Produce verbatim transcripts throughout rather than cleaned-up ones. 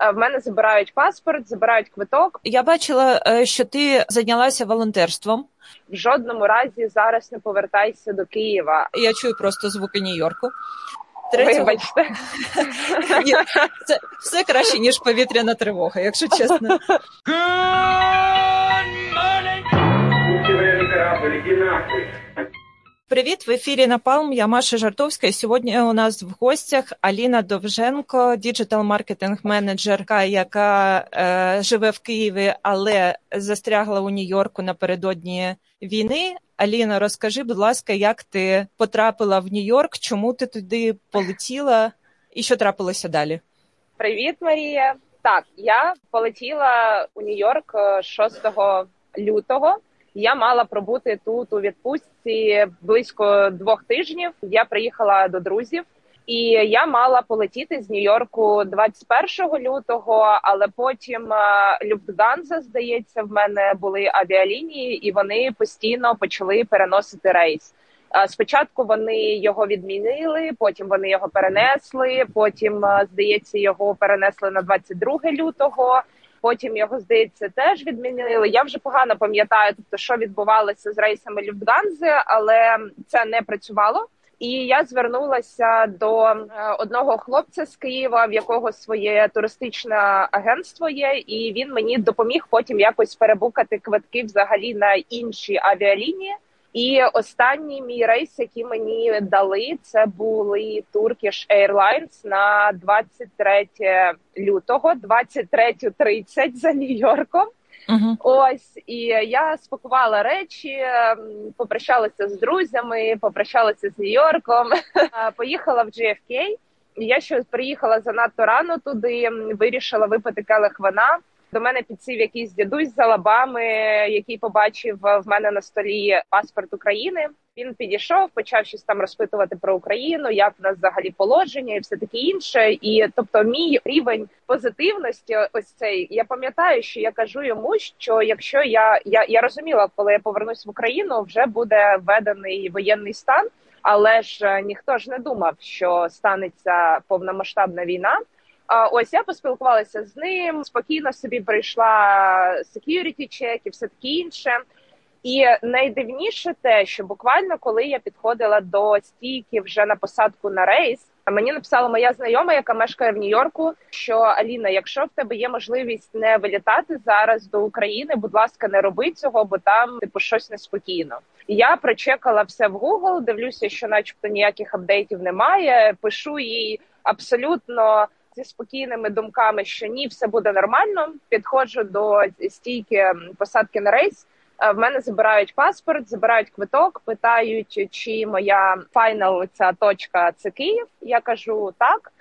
в мене забирають паспорт, забирають квиток. Я бачила, що ти зайнялася волонтерством. В жодному разі зараз не повертайся до Києва. Я чую просто звуки Нью-Йорку. третього Вибачте. Ні, це все краще, ніж повітряна тривога, якщо чесно. Привіт, в ефірі «Напалм», я Маша Жартовська, і сьогодні у нас в гостях Аліна Довженко, діджитал-маркетинг-менеджерка, яка е, живе в Києві, але застрягла у Нью-Йорку напередодні війни. Аліна, розкажи, будь ласка, як ти потрапила в Нью-Йорк, чому ти туди полетіла і що трапилося далі? Привіт, Марія. Так, я полетіла у Нью-Йорк шостого лютого. Я мала пробути тут у відпустці близько двох тижнів. Я приїхала до друзів, і я мала полетіти з Нью-Йорку двадцять першого лютого, але потім Люфтганза, здається, в мене були авіалінії, і вони постійно почали переносити рейс. Спочатку вони його відмінили, потім вони його перенесли, потім, здається, його перенесли на двадцять друге лютого. Потім його, здається, теж відмінили. Я вже погано пам'ятаю, тобто, що відбувалося з рейсами Люфтганзи, але це не працювало. І я звернулася до одного хлопця з Києва, в якого своє туристичне агентство є, і він мені допоміг потім якось перебукати квитки взагалі на інші авіалінії. І останній мій рейс, який мені дали, це були Turkish Airlines на двадцять третє лютого, двадцять третю тридцять за Нью-Йорком. Uh-huh. Ось, і я спакувала речі, попрощалася з друзями, попрощалася з Нью-Йорком, поїхала в джей еф кей. Я ще приїхала занадто рано туди, вирішила випити келих вина. До мене підсів якийсь дідусь з Алабами, який побачив в мене на столі паспорт України. Він підійшов, почав щось там розпитувати про Україну, як в нас взагалі положення і все таке інше. І, тобто, мій рівень позитивності ось цей, я пам'ятаю, що я кажу йому, що якщо я, я, я розуміла, коли я повернусь в Україну, вже буде введений воєнний стан, але ж ніхто ж не думав, що станеться повномасштабна війна. Ось я поспілкувалася з ним, спокійно собі прийшла security check і все таке інше. І найдивніше те, що буквально коли я підходила до стійки вже на посадку на рейс, мені написала моя знайома, яка мешкає в Нью-Йорку, що «Аліна, якщо в тебе є можливість не вилітати зараз до України, будь ласка, не роби цього, бо там типу щось неспокійно». Я прочекала все в Google, дивлюся, що начебто ніяких апдейтів немає, пишу їй абсолютно зі спокійними думками, що ні, все буде нормально, підходжу до стійки посадки на рейс, в мене забирають паспорт, забирають квиток, питають, чи моя файнал, ця точка, це Київ, я кажу так,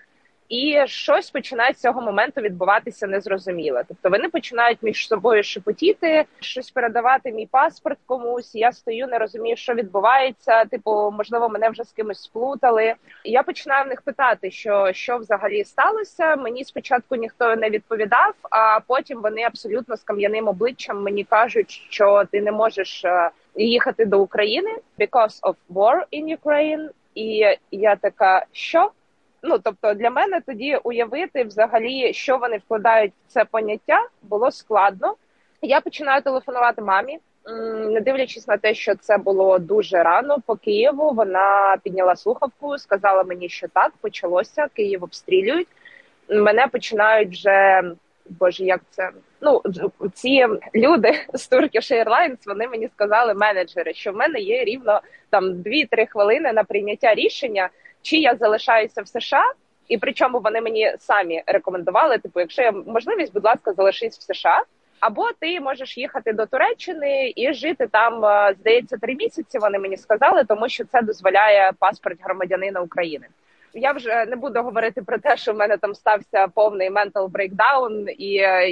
і щось починає з цього моменту відбуватися незрозуміло. Тобто вони починають між собою шепотіти, щось передавати мій паспорт комусь, я стою, не розумію, що відбувається, типу, можливо, мене вже з кимось сплутали. Я починаю в них питати, що, що взагалі сталося, мені спочатку ніхто не відповідав, а потім вони абсолютно з кам'яним обличчям мені кажуть, що ти не можеш їхати до України because of war in Ukraine, і я така, що? Ну, тобто для мене тоді уявити взагалі, що вони вкладають в це поняття, було складно. Я починаю телефонувати мамі, не дивлячись на те, що це було дуже рано по Києву, вона підняла слухавку, сказала мені, що так, почалося, Київ обстрілюють. Мене починають вже, боже, як це, ну, ці люди з Turkish Airlines, вони мені сказали, менеджери, що в мене є рівно там дві-три хвилини на прийняття рішення, чи я залишаюся в США, і причому вони мені самі рекомендували, типу, якщо є можливість, будь ласка, залишись в США, або ти можеш їхати до Туреччини і жити там, здається, три місяці, вони мені сказали, тому що це дозволяє паспорт громадянина України. Я вже не буду говорити про те, що в мене там стався повний mental breakdown, і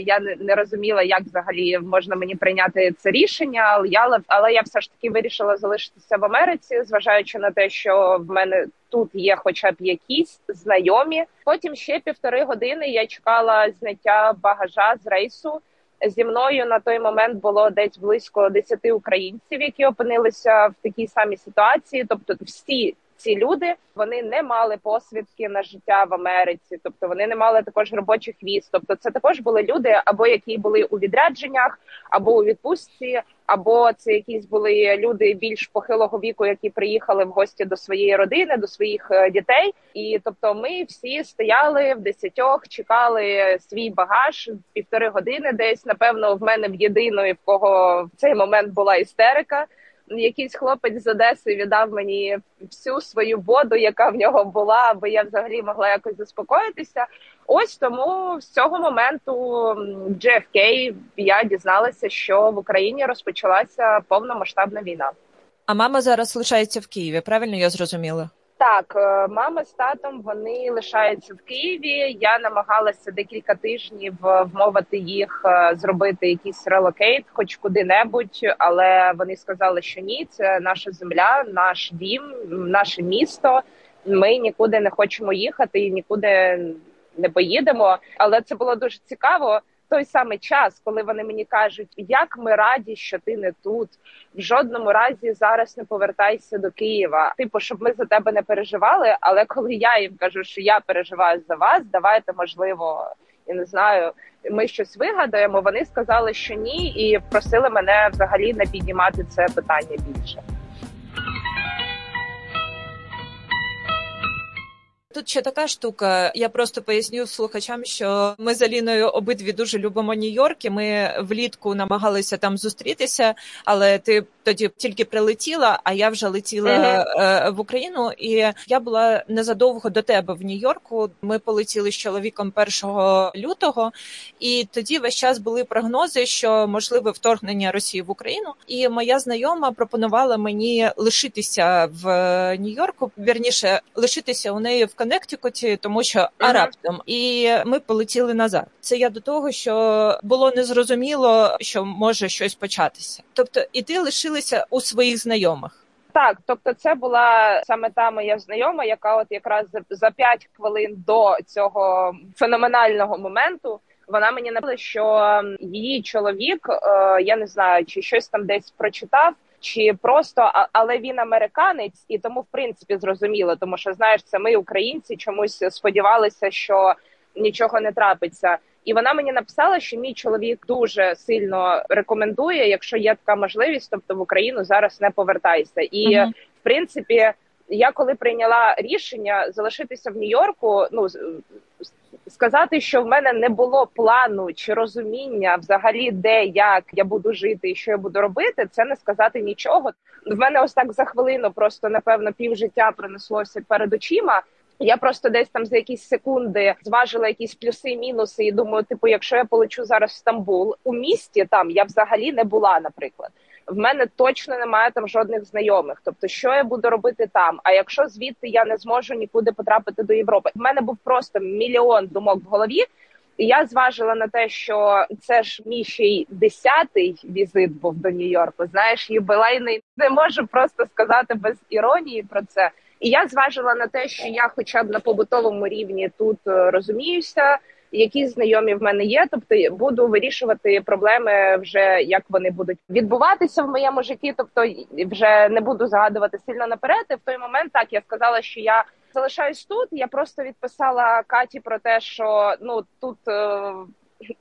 я не розуміла, як взагалі можна мені прийняти це рішення, але я, але я все ж таки вирішила залишитися в Америці, зважаючи на те, що в мене тут є хоча б якісь знайомі. Потім ще півтори години я чекала зняття багажа з рейсу. Зі мною на той момент було десь близько десяти українців, які опинилися в такій самій ситуації, тобто всі ці люди, вони не мали посвідки на життя в Америці, тобто вони не мали також робочих віз. Тобто це також були люди, або які були у відрядженнях, або у відпустці, або це якісь були люди більш похилого віку, які приїхали в гості до своєї родини, до своїх дітей. І тобто ми всі стояли в десятьох, чекали свій багаж півтори години десь. Напевно, в мене в єдиної, в кого в цей момент була істерика. Якийсь хлопець з Одеси віддав мені всю свою воду, яка в нього була, аби я взагалі могла якось заспокоїтися. Ось тому з цього моменту в Джей Еф Кей я дізналася, що в Україні розпочалася повномасштабна війна. А мама зараз лишається в Києві, правильно я зрозуміла? Так, мама з татом, вони лишаються в Києві. Я намагалася декілька тижнів вмовити їх зробити якийсь релокейт, хоч куди-небудь, але вони сказали, що ні, це наша земля, наш дім, наше місто, ми нікуди не хочемо їхати і нікуди не поїдемо. Але це було дуже цікаво. Той самий час, коли вони мені кажуть, як ми раді, що ти не тут, в жодному разі зараз не повертайся до Києва. Типу, щоб ми за тебе не переживали, але коли я їм кажу, що я переживаю за вас, давайте, можливо, я не знаю, ми щось вигадаємо, вони сказали, що ні, і просили мене взагалі не піднімати це питання більше. Тут ще така штука, я просто поясню слухачам, що ми з Аліною обидві дуже любимо Нью-Йорк, і ми влітку намагалися там зустрітися, але ти тоді тільки прилетіла, а я вже летіла mm-hmm. в Україну, і я була незадовго до тебе в Нью-Йорку, ми полетіли з чоловіком першого лютого, і тоді весь час були прогнози, що можливе вторгнення Росії в Україну, і моя знайома пропонувала мені лишитися в Нью-Йорку, вірніше, лишитися у неї в Коннектикуті, тому що а раптом. І ми полетіли назад. Це я до того, що було незрозуміло, що може щось початися. Тобто, і ти лишилася у своїх знайомих. Так, тобто це була саме та моя знайома, яка от якраз за п'ять хвилин до цього феноменального моменту вона мені написала, що її чоловік, я не знаю, чи щось там десь прочитав, чи просто, але він американець, і тому, в принципі, зрозуміло, тому що, знаєш, це ми, українці, чомусь сподівалися, що нічого не трапиться. І вона мені написала, що мій чоловік дуже сильно рекомендує, якщо є така можливість, тобто в Україну зараз не повертайся. І, mm-hmm. в принципі, я коли прийняла рішення залишитися в Нью-Йорку, ну, сказати, що в мене не було плану чи розуміння взагалі, де, як я буду жити і що я буду робити, це не сказати нічого. В мене ось так за хвилину просто, напевно, пів життя пронеслося перед очима. Я просто десь там за якісь секунди зважила якісь плюси, мінуси і думаю, типу, якщо я полечу зараз в Стамбул, у місті там я взагалі не була, наприклад. В мене точно немає там жодних знайомих. Тобто, що я буду робити там? А якщо звідти я не зможу нікуди потрапити до Європи? В мене був просто мільйон думок в голові. І я зважила на те, що це ж мій ще й десятий візит був до Нью-Йорку. Знаєш, юбилейний. Не можу просто сказати без іронії про це. І я зважила на те, що я хоча б на побутовому рівні тут розуміюся, які знайомі в мене є, тобто буду вирішувати проблеми вже, як вони будуть відбуватися в моєму житті, тобто вже не буду згадувати сильно наперед. І в той момент так, я сказала, що я залишаюсь тут, я просто відписала Каті про те, що ну тут е-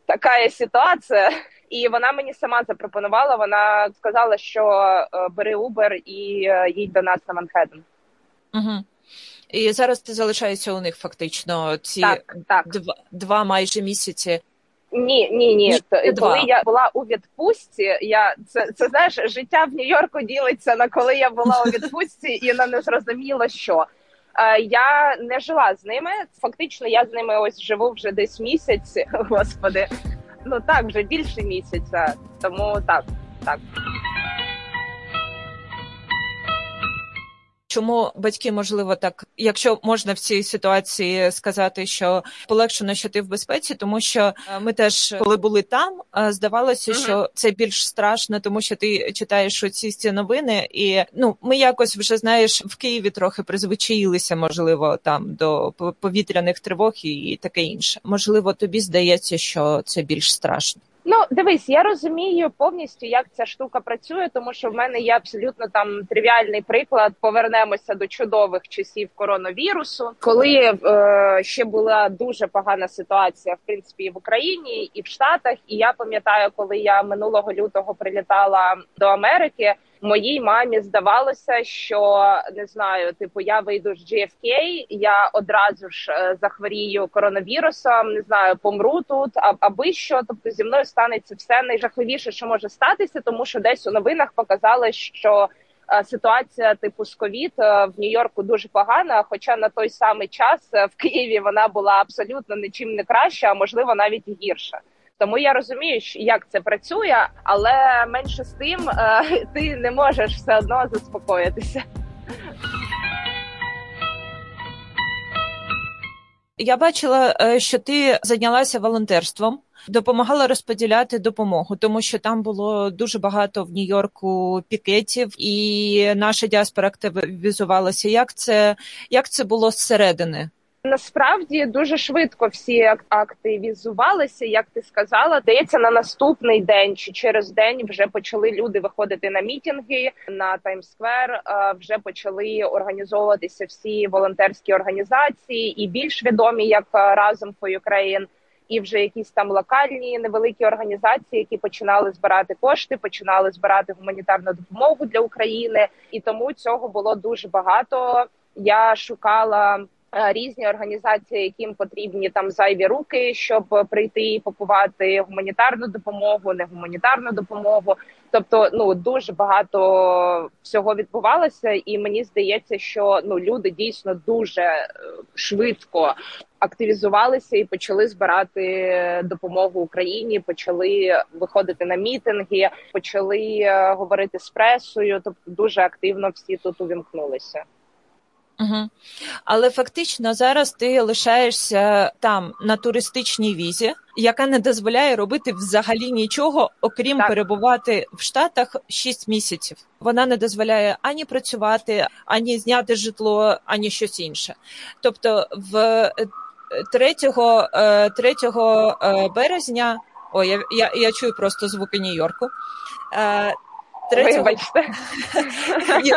така ситуація, і вона мені сама запропонувала, вона сказала, що е- бери Uber і е- їдь до нас на Манхеттен. Угу. І зараз ти залишаєшся у них фактично ці так, так. Два, два майже місяці. Ні, ні, ні. Коли два. Я була у відпустці, я це, це знаєш, життя в Нью-Йорку ділиться на коли я була у відпустці і на незрозуміло що. Я не жила з ними. Фактично я з ними ось живу вже десь місяць, господи. Ну так, вже більше місяця. Тому так, так. Чому батьки, можливо, так, якщо можна в цій ситуації сказати, що полегшено, що ти в безпеці, тому що ми теж, коли були там, здавалося, mm-hmm. що це більш страшно, тому що ти читаєш оці ці новини, і ну ми якось вже, знаєш, в Києві трохи призвичаїлися, можливо, там до повітряних тривог і таке інше. Можливо, тобі здається, що це більш страшно. Ну, дивись, я розумію повністю, як ця штука працює, тому що в мене є абсолютно там тривіальний приклад. Повернемося до чудових часів коронавірусу, коли е, ще була дуже погана ситуація, в принципі, і в Україні, і в Штатах. І я пам'ятаю, коли я минулого лютого прилітала до Америки, моїй мамі здавалося, що, не знаю, типу, я вийду з Джей Еф Кей, я одразу ж захворію коронавірусом, не знаю, помру тут, аби що. Тобто зі мною станеться все найжахливіше, що може статися, тому що десь у новинах показали, що ситуація типу з ковід в Нью-Йорку дуже погана, хоча на той самий час в Києві вона була абсолютно нічим не краща, а можливо навіть гірша. Тому я розумію, як це працює, але менше з тим, ти не можеш все одно заспокоїтися. Я бачила, що ти зайнялася волонтерством, допомагала розподіляти допомогу, тому що там було дуже багато в Нью-Йорку пікетів, і наша діаспора активізувалася. Як це, як це було зсередини? Насправді дуже швидко всі активізувалися, як ти сказала. Здається, на наступний день чи через день вже почали люди виходити на мітинги, на Таймс-сквер, вже почали організовуватися всі волонтерські організації, і більш відомі, як «Разом по Україні», і вже якісь там локальні невеликі організації, які починали збирати кошти, починали збирати гуманітарну допомогу для України. І тому цього було дуже багато. Я шукала різні організації, яким потрібні там зайві руки, щоб прийти і купувати гуманітарну допомогу, не гуманітарну допомогу. Тобто, ну, дуже багато всього відбувалося, і мені здається, що, ну, люди дійсно дуже швидко активізувалися і почали збирати допомогу Україні, почали виходити на мітинги, почали говорити з пресою, тобто дуже активно всі тут увімкнулися. Угу. Але фактично зараз ти лишаєшся там на туристичній візі, яка не дозволяє робити взагалі нічого, окрім так. перебувати в Штатах шість місяців. Вона не дозволяє ані працювати, ані зняти житло, ані щось інше. Тобто в третього березня, ой, я, я, я чую просто звуки Нью-Йорку, третього... Вибачте. Ні,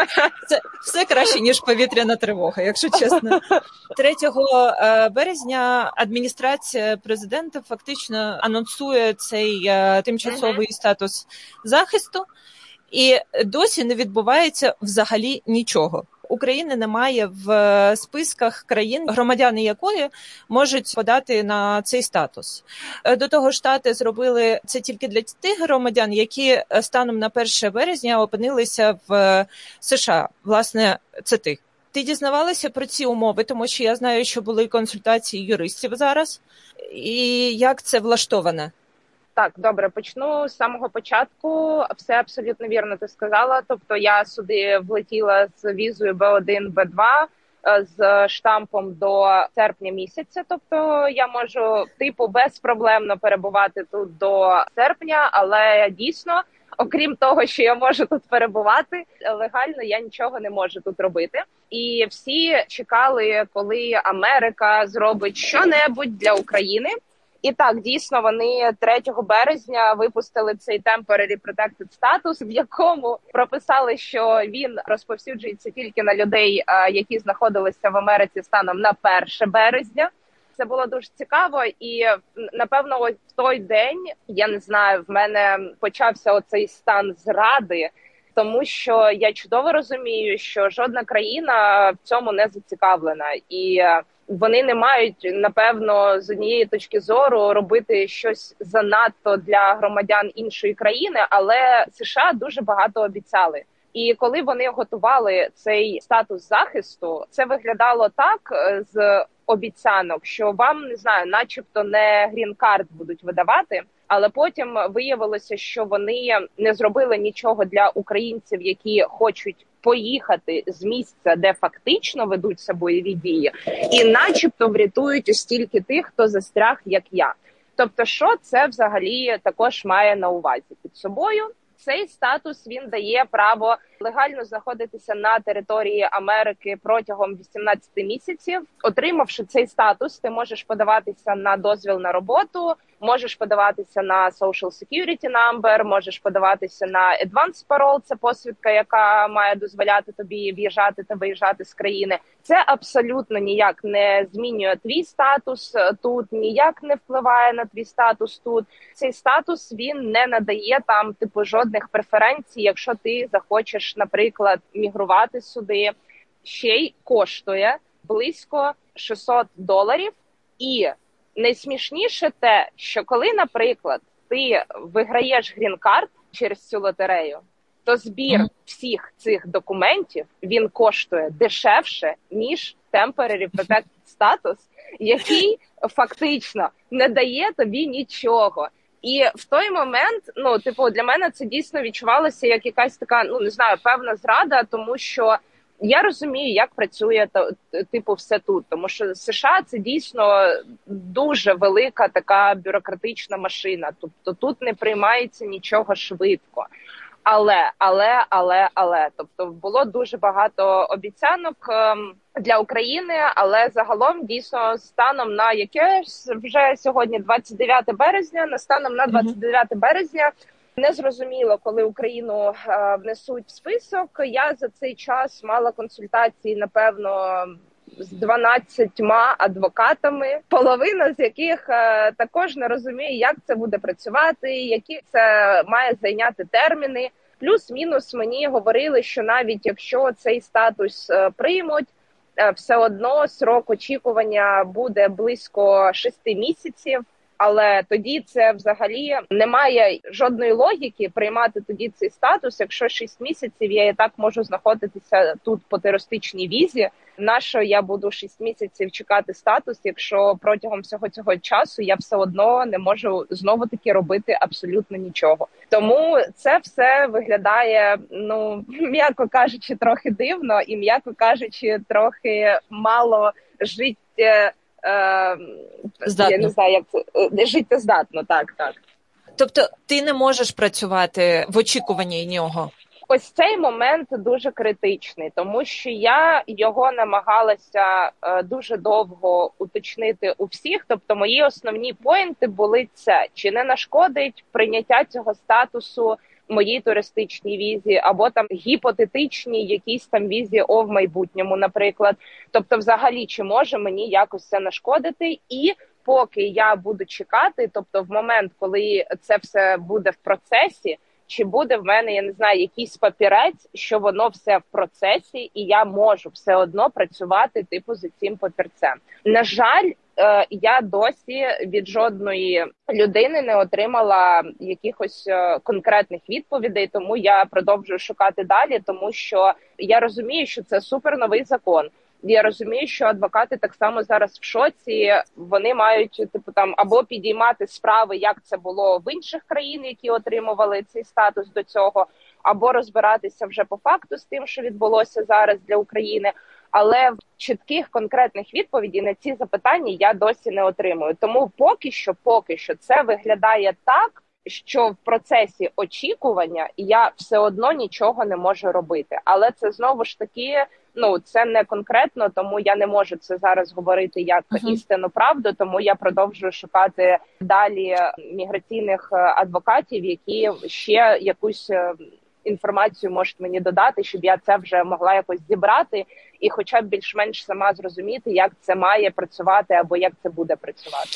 це все краще, ніж повітряна тривога, якщо чесно. третього березня адміністрація президента фактично анонсує цей тимчасовий mm-hmm. статус захисту, і досі не відбувається взагалі нічого. України немає в списках країн, громадяни якої можуть подати на цей статус. До того Штати зробили це тільки для тих громадян, які станом на першого березня опинилися в США. Власне, це ти. Ти дізнавалася про ці умови, тому що я знаю, що були консультації юристів зараз. І як це влаштоване? Так, добре, почну з самого початку. Все абсолютно вірно ти сказала. Тобто я сюди влетіла з візою Бі один, Бі два з штампом до серпня місяця. Тобто я можу, типу, безпроблемно перебувати тут до серпня, але дійсно, окрім того, що я можу тут перебувати, легально я нічого не можу тут робити. І всі чекали, коли Америка зробить що-небудь для України. І так, дійсно, вони третього березня випустили цей Temporary Protected Status, в якому прописали, що він розповсюджується тільки на людей, які знаходилися в Америці станом на першого березня. Це було дуже цікаво, і, напевно, ось в той день, я не знаю, в мене почався оцей стан зради, тому що я чудово розумію, що жодна країна в цьому не зацікавлена, і вони не мають, напевно, з однієї точки зору робити щось занадто для громадян іншої країни, але США дуже багато обіцяли. І коли вони готували цей статус захисту, це виглядало так з обіцянок, що вам, не знаю, начебто не грін-карт будуть видавати, але потім виявилося, що вони не зробили нічого для українців, які хочуть поїхати з місця, де фактично ведуться бойові дії, і начебто врятують ось тільки тих, хто застряг, як я. Тобто, що це взагалі також має на увазі під собою? Цей статус, він дає право легально знаходитися на території Америки протягом вісімнадцяти місяців. Отримавши цей статус, ти можеш подаватися на дозвіл на роботу, можеш подаватися на Social Security Number, можеш подаватися на Advance Parole, це посвідка, яка має дозволяти тобі в'їжджати та виїжджати з країни. Це абсолютно ніяк не змінює твій статус тут, ніяк не впливає на твій статус тут. Цей статус, він не надає там, типу, жодних преференцій, якщо ти захочеш, наприклад, мігрувати сюди. Ще й коштує близько шістсот доларів. І найсмішніше те, що коли, наприклад, ти виграєш грін-карт через цю лотерею, то збір всіх цих документів, він коштує дешевше, ніж Temporary Protected Status, який фактично не дає тобі нічого. І в той момент, ну, типу, для мене це дійсно відчувалося як якась така, ну, не знаю, певна зрада, тому що я розумію, як працює типу все тут, тому що США – це дійсно дуже велика така бюрократична машина, тобто тут не приймається нічого швидко. Але, але, але, але, тобто було дуже багато обіцянок для України, але загалом дійсно станом на яке вже сьогодні двадцять дев'яте березня, на станом на двадцять дев'яте березня незрозуміло, коли Україну внесуть в список. Я за цей час мала консультації, напевно, з дванадцятьма адвокатами, половина з яких також не розуміє, як це буде працювати, які це має зайняти терміни. Плюс-мінус мені говорили, що навіть якщо цей статус приймуть, все одно строк очікування буде близько шести місяців. Але тоді це взагалі немає жодної логіки приймати тоді цей статус, якщо шість місяців я і так можу знаходитися тут по туристичній візі. Нащо я буду шість місяців чекати статус, якщо протягом всього цього часу я все одно не можу знову-таки робити абсолютно нічого. Тому це все виглядає, ну, м'яко кажучи, трохи дивно і, м'яко кажучи, трохи мало життя. Здатно. Я не знаю, як це життєздатно, так, так. Тобто ти не можеш працювати в очікуванні нього? Ось цей момент дуже критичний, тому що я його намагалася дуже довго уточнити у всіх. Тобто мої основні поінти були це, чи не нашкодить прийняття цього статусу моїй туристичній візі, або там гіпотетичній якійсь там візі О в майбутньому, наприклад. Тобто взагалі, чи може мені якось це нашкодити? І поки я буду чекати, тобто в момент, коли це все буде в процесі, чи буде в мене, я не знаю, якийсь папірець, що воно все в процесі, і я можу все одно працювати, типу, за цим папірцем. На жаль, я досі від жодної людини не отримала якихось конкретних відповідей, тому я продовжую шукати далі, тому що я розумію, що це суперновий закон. Я розумію, що адвокати так само зараз в шоці, вони мають типу там або підіймати справи, як це було в інших країнах, які отримували цей статус до цього, або розбиратися вже по факту з тим, що відбулося зараз для України. Але чітких конкретних відповідей на ці запитання я досі не отримую. Тому поки що, поки що це виглядає так, що в процесі очікування я все одно нічого не можу робити. Але це знову ж таки, ну, це не конкретно, тому я не можу це зараз говорити як uh-huh. істинну правду, тому я продовжую шукати далі міграційних адвокатів, які ще якусь інформацію можуть мені додати, щоб я це вже могла якось зібрати і хоча б більш-менш сама зрозуміти, як це має працювати або як це буде працювати.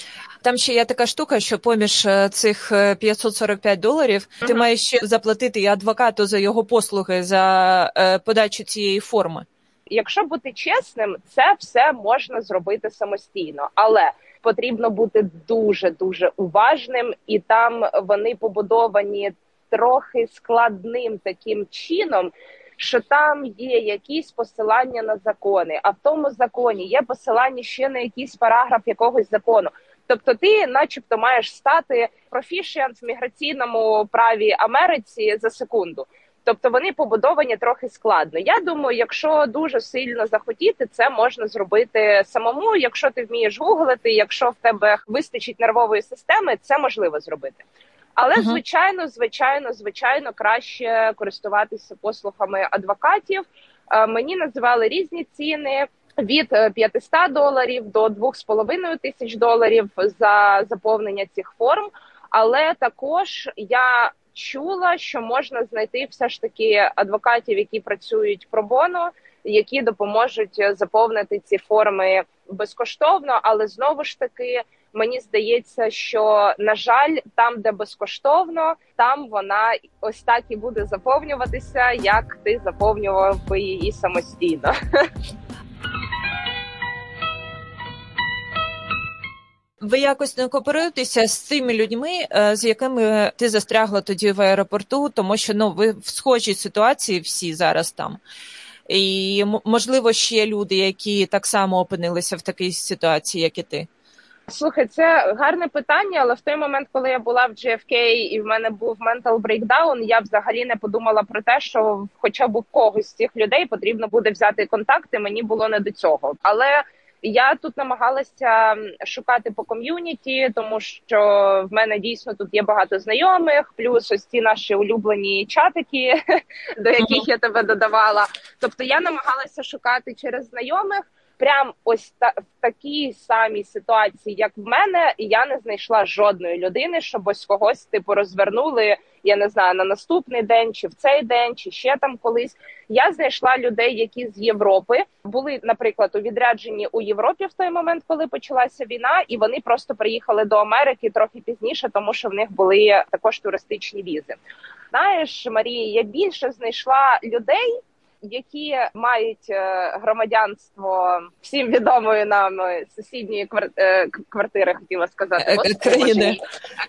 Там ще є така штука, що поміж цих п'ятсот сорок п'ять доларів uh-huh. ти маєш ще заплатити і адвокату за його послуги, за подачу цієї форми. Якщо бути чесним, це все можна зробити самостійно, але потрібно бути дуже-дуже уважним, і там вони побудовані трохи складним таким чином, що там є якісь посилання на закони, а в тому законі є посилання ще на якийсь параграф якогось закону. Тобто ти начебто маєш стати proficient в міграційному праві Америці за секунду. Тобто вони побудовані трохи складно. Я думаю, якщо дуже сильно захотіти, це можна зробити самому. Якщо ти вмієш гуглити, якщо в тебе вистачить нервової системи, це можливо зробити. Але, uh-huh. звичайно, звичайно, звичайно, краще користуватися послугами адвокатів. Мені називали різні ціни. від п'ятсот доларів до двох з половиною тисяч доларів за заповнення цих форм. Але також я чула, що можна знайти все ж таки адвокатів, які працюють про боно, які допоможуть заповнити ці форми безкоштовно. Але знову ж таки, мені здається, що, на жаль, там, де безкоштовно, там вона ось так і буде заповнюватися, як ти заповнював би її самостійно. Ви якось не кооперуєтеся з цими людьми, з якими ти застрягла тоді в аеропорту, тому що ну ви в схожій ситуації всі зараз там. І, можливо, ще люди, які так само опинилися в такій ситуації, як і ти. Слухай, це гарне питання, але в той момент, коли я була в джей еф кей і в мене був mental breakdown, я взагалі не подумала про те, що хоча б у когось з цих людей потрібно буде взяти контакти, мені було не до цього. Але я тут намагалася шукати по ком'юніті, тому що в мене дійсно тут є багато знайомих, плюс ось ці наші улюблені чатики, до яких я тебе додавала. Тобто я намагалася шукати через знайомих. Прям ось та, в такій самій ситуації, як в мене, я не знайшла жодної людини, щоб ось когось типу розвернули, я не знаю, на наступний день, чи в цей день, чи ще там колись. Я знайшла людей, які з Європи були, наприклад, у відрядженні у Європі в той момент, коли почалася війна, і вони просто приїхали до Америки трохи пізніше, тому що в них були також туристичні візи. Знаєш, Марія, я більше знайшла людей, які мають громадянство всім відомої нам сусідньої квартири, хотіла сказати, країни.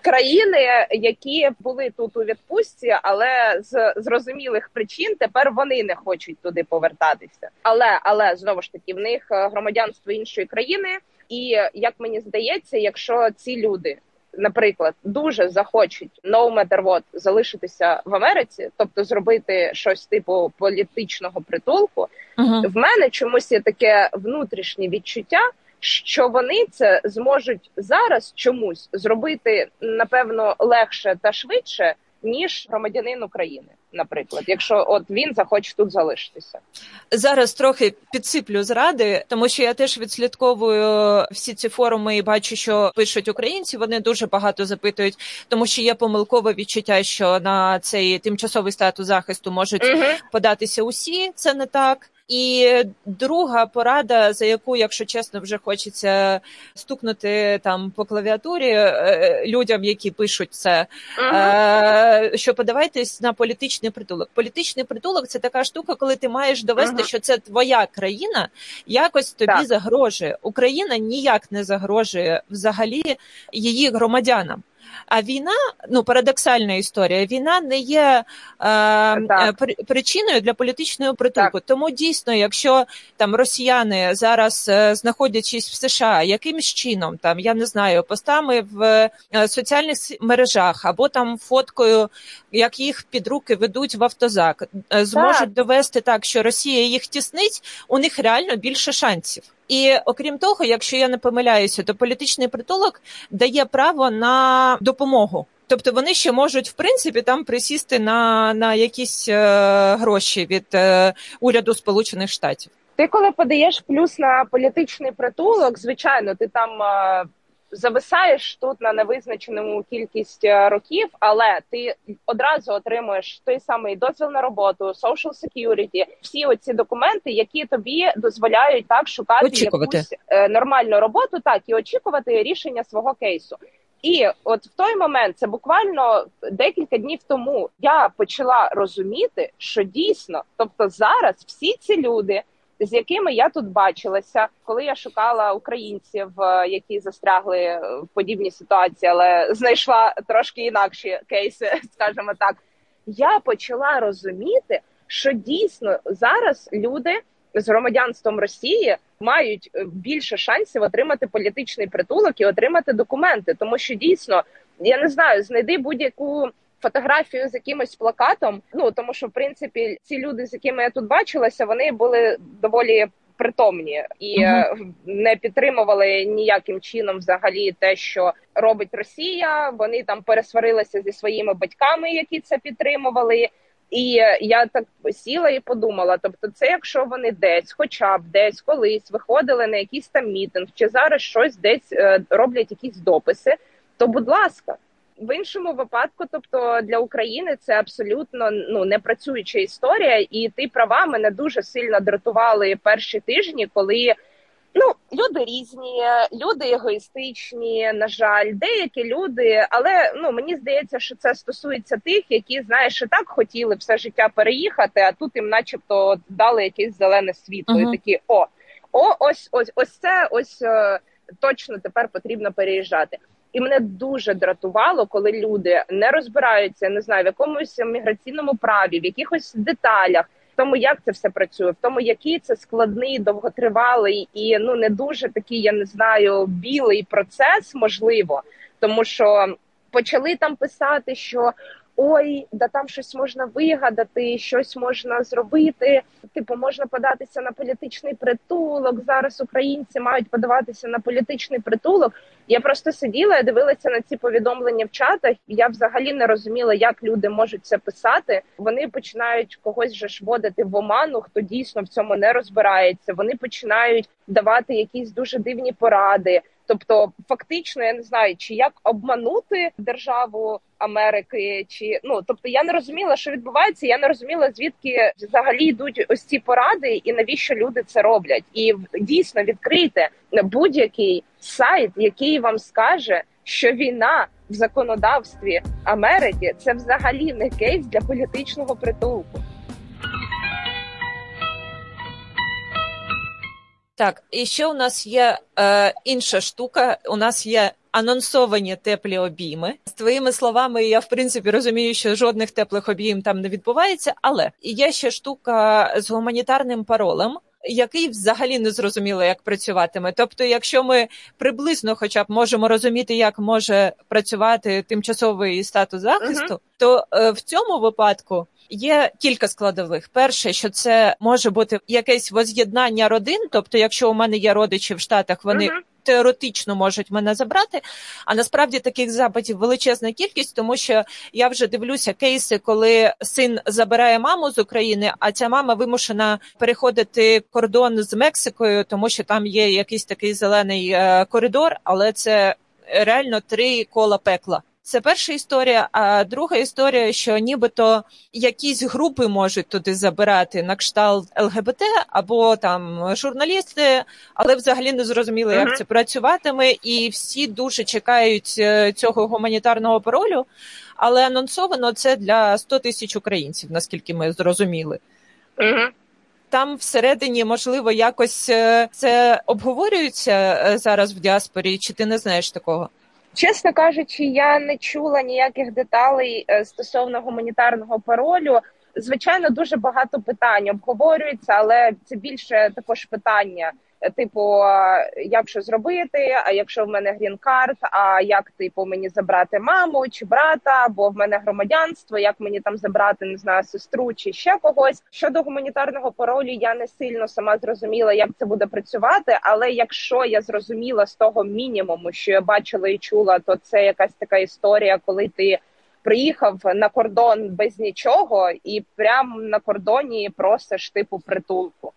країни, які були тут у відпустці, але з зрозумілих причин тепер вони не хочуть туди повертатися. Але, але, знову ж таки, в них громадянство іншої країни, і, як мені здається, якщо ці люди, наприклад, дуже захочуть no matter what залишитися в Америці, тобто зробити щось типу політичного притулку, uh-huh. в мене чомусь є таке внутрішнє відчуття, що вони це зможуть зараз чомусь зробити, напевно, легше та швидше, ніж громадянин України, наприклад, якщо от він захоче тут залишитися. Зараз трохи підсиплю зради, тому що я теж відслідковую всі ці форуми і бачу, що пишуть українці, вони дуже багато запитують, тому що є помилкове відчуття, що на цей тимчасовий статус захисту можуть mm-hmm. податися усі, це не так. І друга порада, за яку, якщо чесно, вже хочеться стукнути там по клавіатурі людям, які пишуть це, uh-huh. що подавайтесь на політичний притулок. Політичний притулок – це така штука, коли ти маєш довести, uh-huh. що це твоя країна якось тобі так. загрожує. Україна ніяк не загрожує взагалі її громадянам. А війна, ну парадоксальна історія, війна не є е, причиною для політичного притулку. Так. Тому дійсно, якщо там росіяни зараз, знаходячись в США, якимсь чином, там я не знаю, постами в соціальних мережах або там фоткою, як їх під руки ведуть в автозак, зможуть так. довести так, що Росія їх тіснить, у них реально більше шансів. І, окрім того, якщо я не помиляюся, то політичний притулок дає право на допомогу. Тобто вони ще можуть, в принципі, там присісти на, на якісь е, гроші від е, уряду Сполучених Штатів. Ти, коли подаєш плюс на політичний притулок, звичайно, ти там е, зависаєш тут на невизначеному кількість років, але ти одразу отримуєш той самий дозвіл на роботу, Social Security, всі оці документи, які тобі дозволяють так шукати очікувати. якусь е, нормальну роботу, так, і очікувати рішення свого кейсу. І от в той момент, це буквально декілька днів тому, я почала розуміти, що дійсно, тобто зараз всі ці люди, з якими я тут бачилася, коли я шукала українців, які застрягли в подібній ситуації, але знайшла трошки інакші кейси, скажімо так, я почала розуміти, що дійсно зараз люди з громадянством Росії мають більше шансів отримати політичний притулок і отримати документи. Тому що дійсно, я не знаю, знайди будь-яку фотографію з якимось плакатом, ну тому що, в принципі, ці люди, з якими я тут бачилася, вони були доволі притомні і uh-huh. не підтримували ніяким чином взагалі те, що робить Росія. Вони там пересварилися зі своїми батьками, які це підтримували. І я так сіла і подумала, тобто це якщо вони десь, хоча б десь, колись виходили на якийсь там мітинг, чи зараз щось десь роблять якісь дописи, то будь ласка. В іншому випадку, тобто для України це абсолютно ну, непрацююча історія, і ті права мене дуже сильно дратували перші тижні, коли ну, люди різні, люди егоїстичні, на жаль, деякі люди, але ну, мені здається, що це стосується тих, які, знаєш, і так хотіли все життя переїхати, а тут їм начебто дали якесь зелене світло, uh-huh. і такі, о, о, ось, ось, ось це, ось точно тепер потрібно переїжджати. І мене дуже дратувало, коли люди не розбираються, не знаю, в якомусь міграційному праві, в якихось деталях, в тому, як це все працює, в тому, який це складний, довготривалий і ну не дуже такий, я не знаю, білий процес, можливо. Тому що почали там писати, що ой, да там щось можна вигадати, щось можна зробити, типу можна податися на політичний притулок, зараз українці мають подаватися на політичний притулок. Я просто сиділа і дивилася на ці повідомлення в чатах, я взагалі не розуміла, як люди можуть це писати. Вони починають когось же ж водити в оману, хто дійсно в цьому не розбирається, вони починають давати якісь дуже дивні поради. Тобто, фактично, я не знаю, чи як обманути державу Америки, чи ну тобто я не розуміла, що відбувається, я не розуміла, звідки взагалі йдуть ось ці поради і навіщо люди це роблять. І дійсно відкрийте будь-який сайт, який вам скаже, що війна в законодавстві Америки – це взагалі не кейс для політичного притулку. Так, і ще у нас є е, інша штука, у нас є анонсовані теплі обійми. З твоїми словами, я, в принципі, розумію, що жодних теплих обійм там не відбувається, але є ще штука з гуманітарним паролем, який взагалі не зрозуміло, як працюватиме. Тобто, якщо ми приблизно хоча б можемо розуміти, як може працювати тимчасовий статус захисту, uh-huh. то е, в цьому випадку є кілька складових. Перше, що це може бути якесь воз'єднання родин, тобто якщо у мене є родичі в Штатах, вони uh-huh. теоретично можуть мене забрати, а насправді таких запитів величезна кількість, тому що я вже дивлюся кейси, коли син забирає маму з України, а ця мама вимушена переходити кордон з Мексикою, тому що там є якийсь такий зелений коридор, але це реально три кола пекла. Це перша історія, а друга історія, що нібито якісь групи можуть туди забирати на кшталт ЛГБТ або там журналісти, але взагалі не зрозуміло, як uh-huh. це працюватиме, і всі дуже чекають цього гуманітарного паролю, але анонсовано це для сто тисяч українців, наскільки ми зрозуміли. Uh-huh. Там всередині, можливо, якось це обговорюється зараз в діаспорі, чи ти не знаєш такого? Чесно кажучи, я не чула ніяких деталей стосовно гуманітарного паролю. Звичайно, дуже багато питань обговорюється, але це більше також питання, типу, як що зробити, а якщо в мене грін-карт, а як, типу, мені забрати маму чи брата, бо в мене громадянство, як мені там забрати, не знаю, сестру чи ще когось. Щодо гуманітарного паролю, я не сильно сама зрозуміла, як це буде працювати, але якщо я зрозуміла з того мінімуму, що я бачила і чула, то це якась така історія, коли ти приїхав на кордон без нічого і прямо на кордоні просиш, типу, притулку.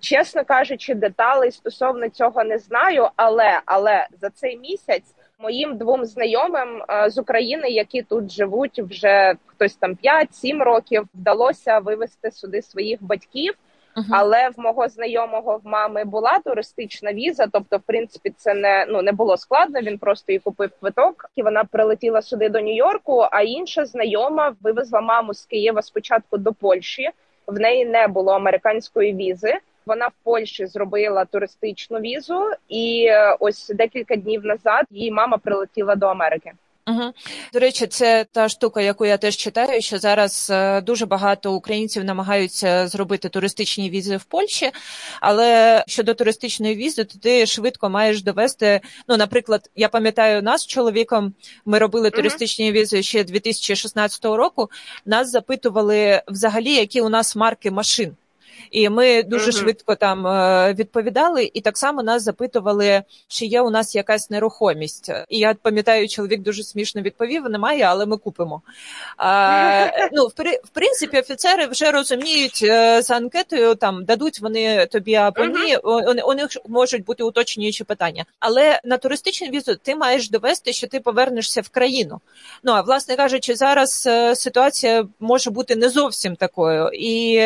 Чесно кажучи, деталей стосовно цього не знаю, але, але за цей місяць моїм двом знайомим з України, які тут живуть вже хтось там п'ять-сім років, вдалося вивезти сюди своїх батьків, uh-huh. але в мого знайомого в мами була туристична віза, тобто, в принципі, це не, ну, не було складно, він просто її купив квиток, і вона прилетіла сюди до Нью-Йорку, а інша знайома вивезла маму з Києва спочатку до Польщі, в неї не було американської візи. Вона в Польщі зробила туристичну візу, і ось декілька днів назад її мама прилетіла до Америки. Угу. До речі, це та штука, яку я теж читаю, що зараз дуже багато українців намагаються зробити туристичні візи в Польщі, але щодо туристичної візи, то ти швидко маєш довести, ну, наприклад, я пам'ятаю, нас з чоловіком, ми робили туристичні візи ще дві тисячі шістнадцятого року, нас запитували взагалі, які у нас марки машин. І ми дуже mm-hmm. швидко там відповідали, і так само нас запитували, чи є у нас якась нерухомість. І я пам'ятаю, чоловік дуже смішно відповів: немає, але ми купимо. А, ну, в, в принципі, офіцери вже розуміють за анкетою, там, дадуть вони тобі або ні, mm-hmm. у них можуть бути уточнюючі питання. Але на туристичну візу ти маєш довести, що ти повернешся в країну. Ну, а власне кажучи, зараз ситуація може бути не зовсім такою. І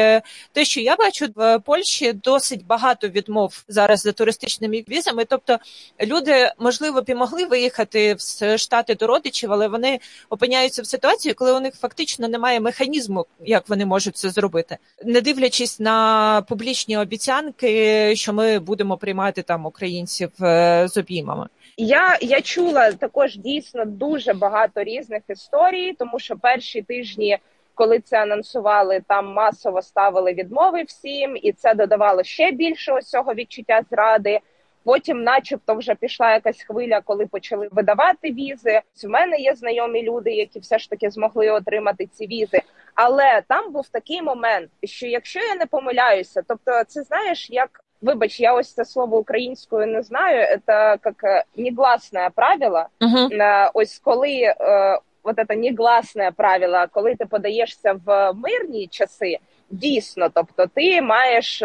те, що я бачу, в Польщі досить багато відмов зараз за туристичними візами. Тобто люди, можливо, б і могли виїхати в Штати до родичів, але вони опиняються в ситуації, коли у них фактично немає механізму, як вони можуть це зробити. Не дивлячись на публічні обіцянки, що ми будемо приймати там українців з обіймами. Я, я чула також дійсно дуже багато різних історій, тому що перші тижні, коли це анонсували, там масово ставили відмови всім, і це додавало ще більше ось цього відчуття зради. Потім начебто вже пішла якась хвиля, коли почали видавати візи. У мене є знайомі люди, які все ж таки змогли отримати ці візи. Але там був такий момент, що якщо я не помиляюся, тобто це, знаєш, як... Вибач, я ось це слово українською не знаю, це як негласне правило. Uh-huh. Ось коли, от це негласне правило, коли ти подаєшся в мирні часи, дійсно, тобто ти маєш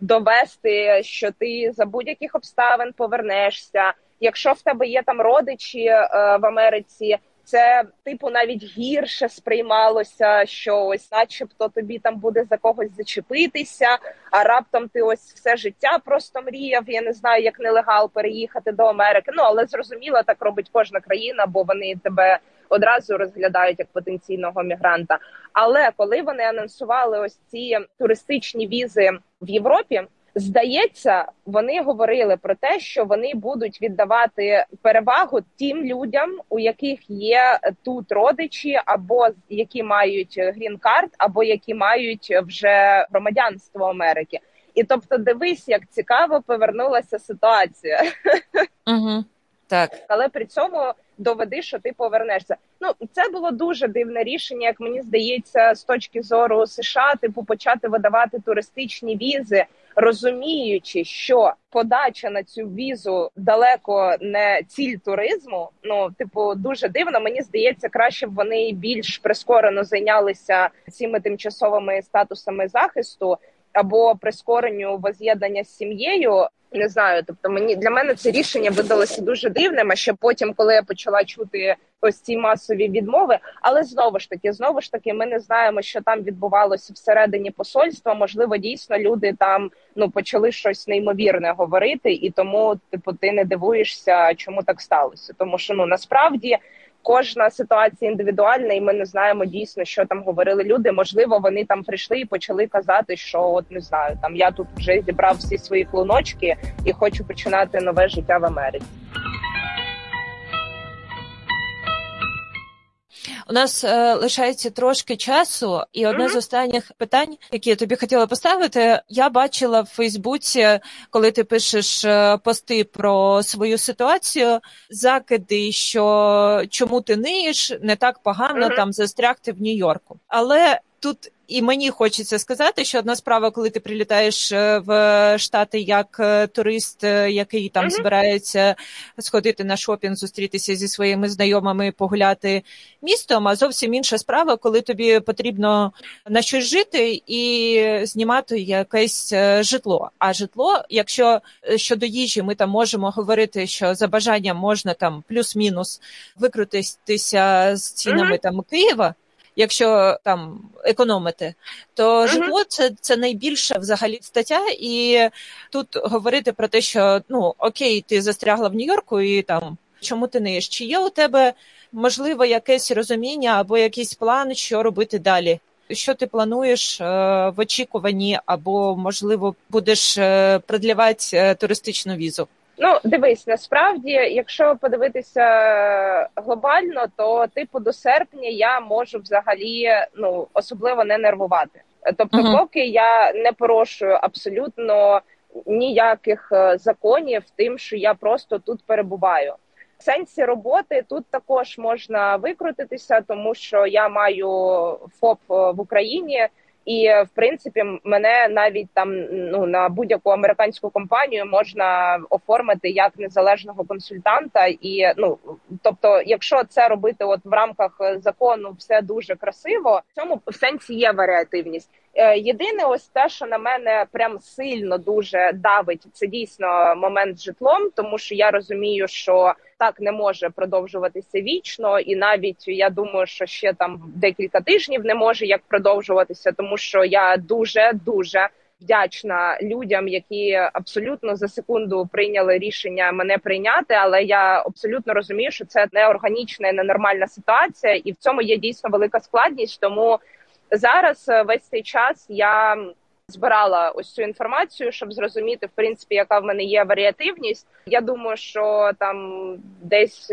довести, що ти за будь-яких обставин повернешся. Якщо в тебе є там родичі в Америці, це, типу, навіть гірше сприймалося, що ось начебто тобі там буде за когось зачепитися, а раптом ти ось все життя просто мріяв, я не знаю, як нелегал переїхати до Америки. Ну, але зрозуміло, так робить кожна країна, бо вони тебе одразу розглядають як потенційного мігранта. Але коли вони анонсували ось ці туристичні візи в Європі, здається, вони говорили про те, що вони будуть віддавати перевагу тим людям, у яких є тут родичі, або які мають грін-карт, або які мають вже громадянство Америки. І тобто дивись, як цікаво повернулася ситуація. Угу. Так. Але при цьому доведи, що ти повернешся. Ну, це було дуже дивне рішення, як мені здається, з точки зору США, типу почати видавати туристичні візи, розуміючи, що подача на цю візу далеко не ціль туризму. Ну, типу, дуже дивно. Мені здається, краще б вони більш прискорено зайнялися цими тимчасовими статусами захисту або прискоренню воз'єднання з сім'єю. Не знаю, тобто мені для мене це рішення видалося дуже дивним, а ще потім, коли я почала чути ось ці масові відмови, але знову ж таки, знову ж таки, ми не знаємо, що там відбувалося всередині посольства, можливо, дійсно люди там, ну, почали щось неймовірне говорити, і тому, типу, ти не дивуєшся, чому так сталося, тому що, ну, насправді, кожна ситуація індивідуальна, і ми не знаємо дійсно, що там говорили люди. Можливо, вони там прийшли і почали казати, що от не знаю, там я тут вже зібрав всі свої клуночки і хочу починати нове життя в Америці. У нас е, лишається трошки часу, і одне mm-hmm. з останніх питань, які я тобі хотіла поставити, я бачила в Фейсбуці, коли ти пишеш пости про свою ситуацію, закиди, що чому ти ниєш, не так погано mm-hmm. там застрягти в Нью-Йорку. Але тут і мені хочеться сказати, що одна справа, коли ти прилітаєш в Штати як турист, який там mm-hmm. збирається сходити на шопінг, зустрітися зі своїми знайомими, погуляти містом, а зовсім інша справа, коли тобі потрібно на щось жити і знімати якесь житло. А житло, якщо щодо їжі, ми там можемо говорити, що за бажанням можна там плюс-мінус викрутитися з цінами mm-hmm. там Києва, якщо там економити, то uh-huh. житло – це, це найбільша взагалі стаття, і тут говорити про те, що, ну, окей, ти застрягла в Нью-Йорку, і там, чому ти не їш? Чи є у тебе, можливо, якесь розуміння або якийсь план, що робити далі? Що ти плануєш е, в очікуванні, або, можливо, будеш е, продлівати е, туристичну візу? Ну, дивись, насправді, якщо подивитися глобально, то, типу, до серпня я можу взагалі, ну, особливо не нервувати. Тобто, uh-huh. поки я не порушую абсолютно ніяких законів тим, що я просто тут перебуваю. В сенсі роботи тут також можна викрутитися, тому що я маю ФОП в Україні, І, в принципі, мене навіть там, ну, на будь-яку американську компанію можна оформити як незалежного консультанта. І, ну, тобто, якщо це робити от в рамках закону, все дуже красиво, в цьому в сенсі є варіативність. Єдине ось те, що на мене прям сильно дуже давить, це дійсно момент з житлом, тому що я розумію, що так не може продовжуватися вічно, і навіть я думаю, що ще там декілька тижнів не може як продовжуватися, тому що я дуже-дуже вдячна людям, які абсолютно за секунду прийняли рішення мене прийняти, але я абсолютно розумію, що це неорганічна і ненормальна ситуація, і в цьому є дійсно велика складність, тому... Зараз весь цей час я збирала ось цю інформацію, щоб зрозуміти, в принципі, яка в мене є варіативність. Я думаю, що там десь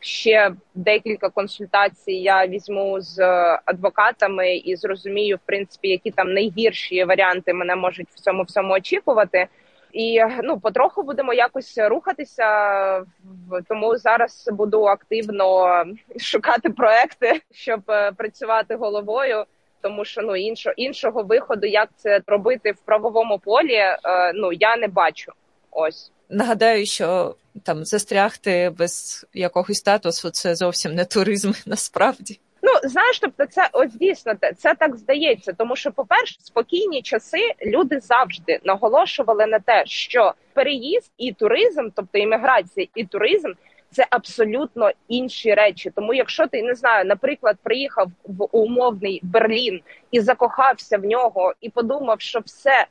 ще декілька консультацій я візьму з адвокатами і зрозумію, в принципі, які там найгірші варіанти мене можуть в цьому всьому очікувати. І, ну, потроху будемо якось рухатися, тому зараз буду активно шукати проекти, щоб працювати головою, тому що, ну, іншо, іншого виходу, як це робити в правовому полі, ну, я не бачу. Ось. Нагадаю, що там застрягти без якогось статусу – це зовсім не туризм насправді. Ну, знаєш, тобто це ось дійсно, це так здається, тому що, по-перше, спокійні часи люди завжди наголошували на те, що переїзд і туризм, тобто імміграція і туризм, це абсолютно інші речі. Тому якщо ти, не знаю, наприклад, приїхав в умовний Берлін і закохався в нього, і подумав, що все,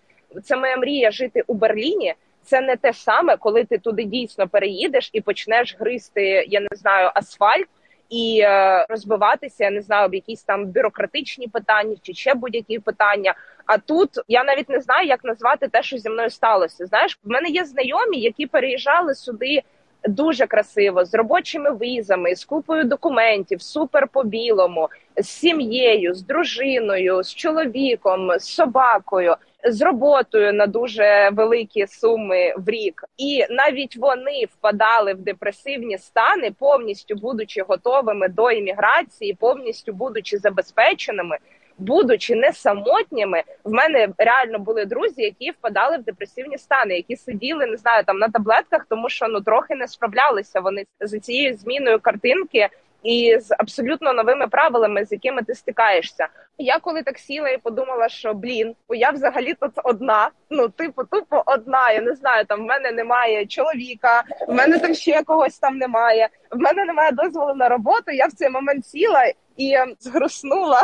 це моя мрія жити у Берліні, це не те саме, коли ти туди дійсно переїдеш і почнеш гризти, я не знаю, асфальт, і розбиватися, я не знаю, об якісь там бюрократичні питання чи ще будь-які питання. А тут я навіть не знаю, як назвати те, що зі мною сталося. Знаєш, в мене є знайомі, які переїжджали сюди дуже красиво, з робочими візами, з купою документів, супер по-білому, з сім'єю, з дружиною, з чоловіком, з собакою, з роботою на дуже великі суми в рік. І навіть вони впадали в депресивні стани, повністю будучи готовими до імміграції, повністю будучи забезпеченими, будучи не самотніми. В мене реально були друзі, які впадали в депресивні стани, які сиділи, не знаю, там на таблетках, тому що, ну, трохи не справлялися вони з цією зміною картинки і з абсолютно новими правилами, з якими ти стикаєшся. Я коли так сіла і подумала, що, блін, я взагалі-то одна, ну, типу, тупо одна, я не знаю, там, в мене немає чоловіка, в мене там ще когось там немає, в мене немає дозволу на роботу, я в цей момент сіла і згруснула,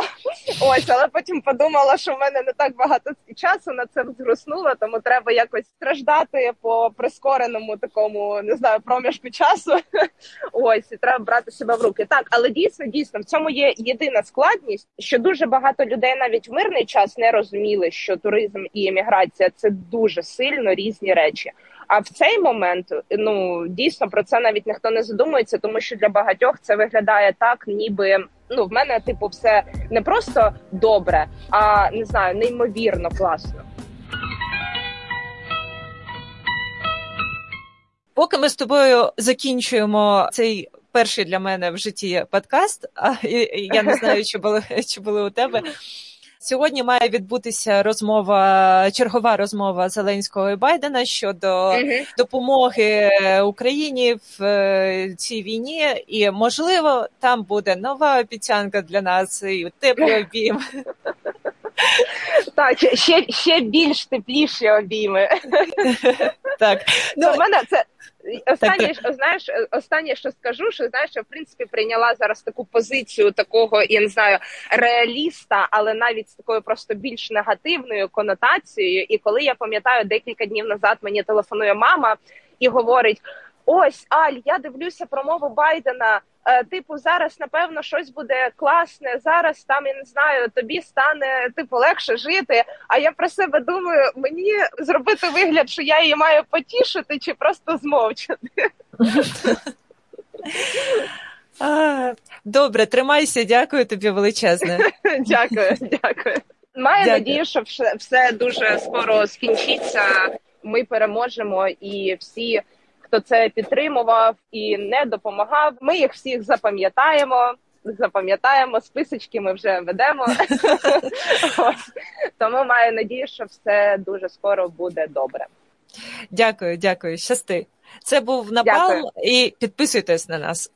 ось, але потім подумала, що в мене не так багато часу на це згруснула, тому треба якось страждати по прискореному такому, не знаю, проміжку часу, ось, і треба брати себе в руки. Так, але дійсно, дійсно, в цьому є єдина складність, що дуже багато Багато людей навіть в мирний час не розуміли, що туризм і еміграція – це дуже сильно різні речі. А в цей момент, ну, дійсно, про це навіть ніхто не задумується, тому що для багатьох це виглядає так, ніби, ну, в мене, типу, все не просто добре, а, не знаю, неймовірно класно. Поки ми з тобою закінчуємо цей перший для мене в житті подкаст, а я не знаю, чи були, чи були у тебе. Сьогодні має відбутися розмова, чергова розмова Зеленського і Байдена щодо допомоги Україні в цій війні. І, можливо, там буде нова обіцянка для нас і теплий обійм. Так, ще, ще більш тепліші обійми. Так. Ну, в мене це... Останнє, так, так. знаєш, останнє, що скажу, що, знаєш, я, в принципі, прийняла зараз таку позицію такого, я не знаю, реаліста, але навіть з такою просто більш негативною конотацією. І коли, я пам'ятаю, декілька днів назад мені телефонує мама і говорить: ось, Аль, я дивлюся промову Байдена, типу, зараз, напевно, щось буде класне, зараз, там, я не знаю, тобі стане, типу, легше жити, а я про себе думаю, мені зробити вигляд, що я її маю потішити, чи просто змовчати. Добре, тримайся, дякую тобі величезне. Дякую, дякую. Маю надію, що все дуже скоро скінчиться, ми переможемо, і всі, хто це підтримував і не допомагав, ми їх всіх запам'ятаємо, запам'ятаємо, списочки ми вже ведемо. Тому маю надію, що все дуже скоро буде добре. Дякую, дякую. Щасти. Це був Напалм, і підписуйтесь на нас.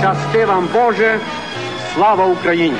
Щасти вам, Боже! Слава Україні!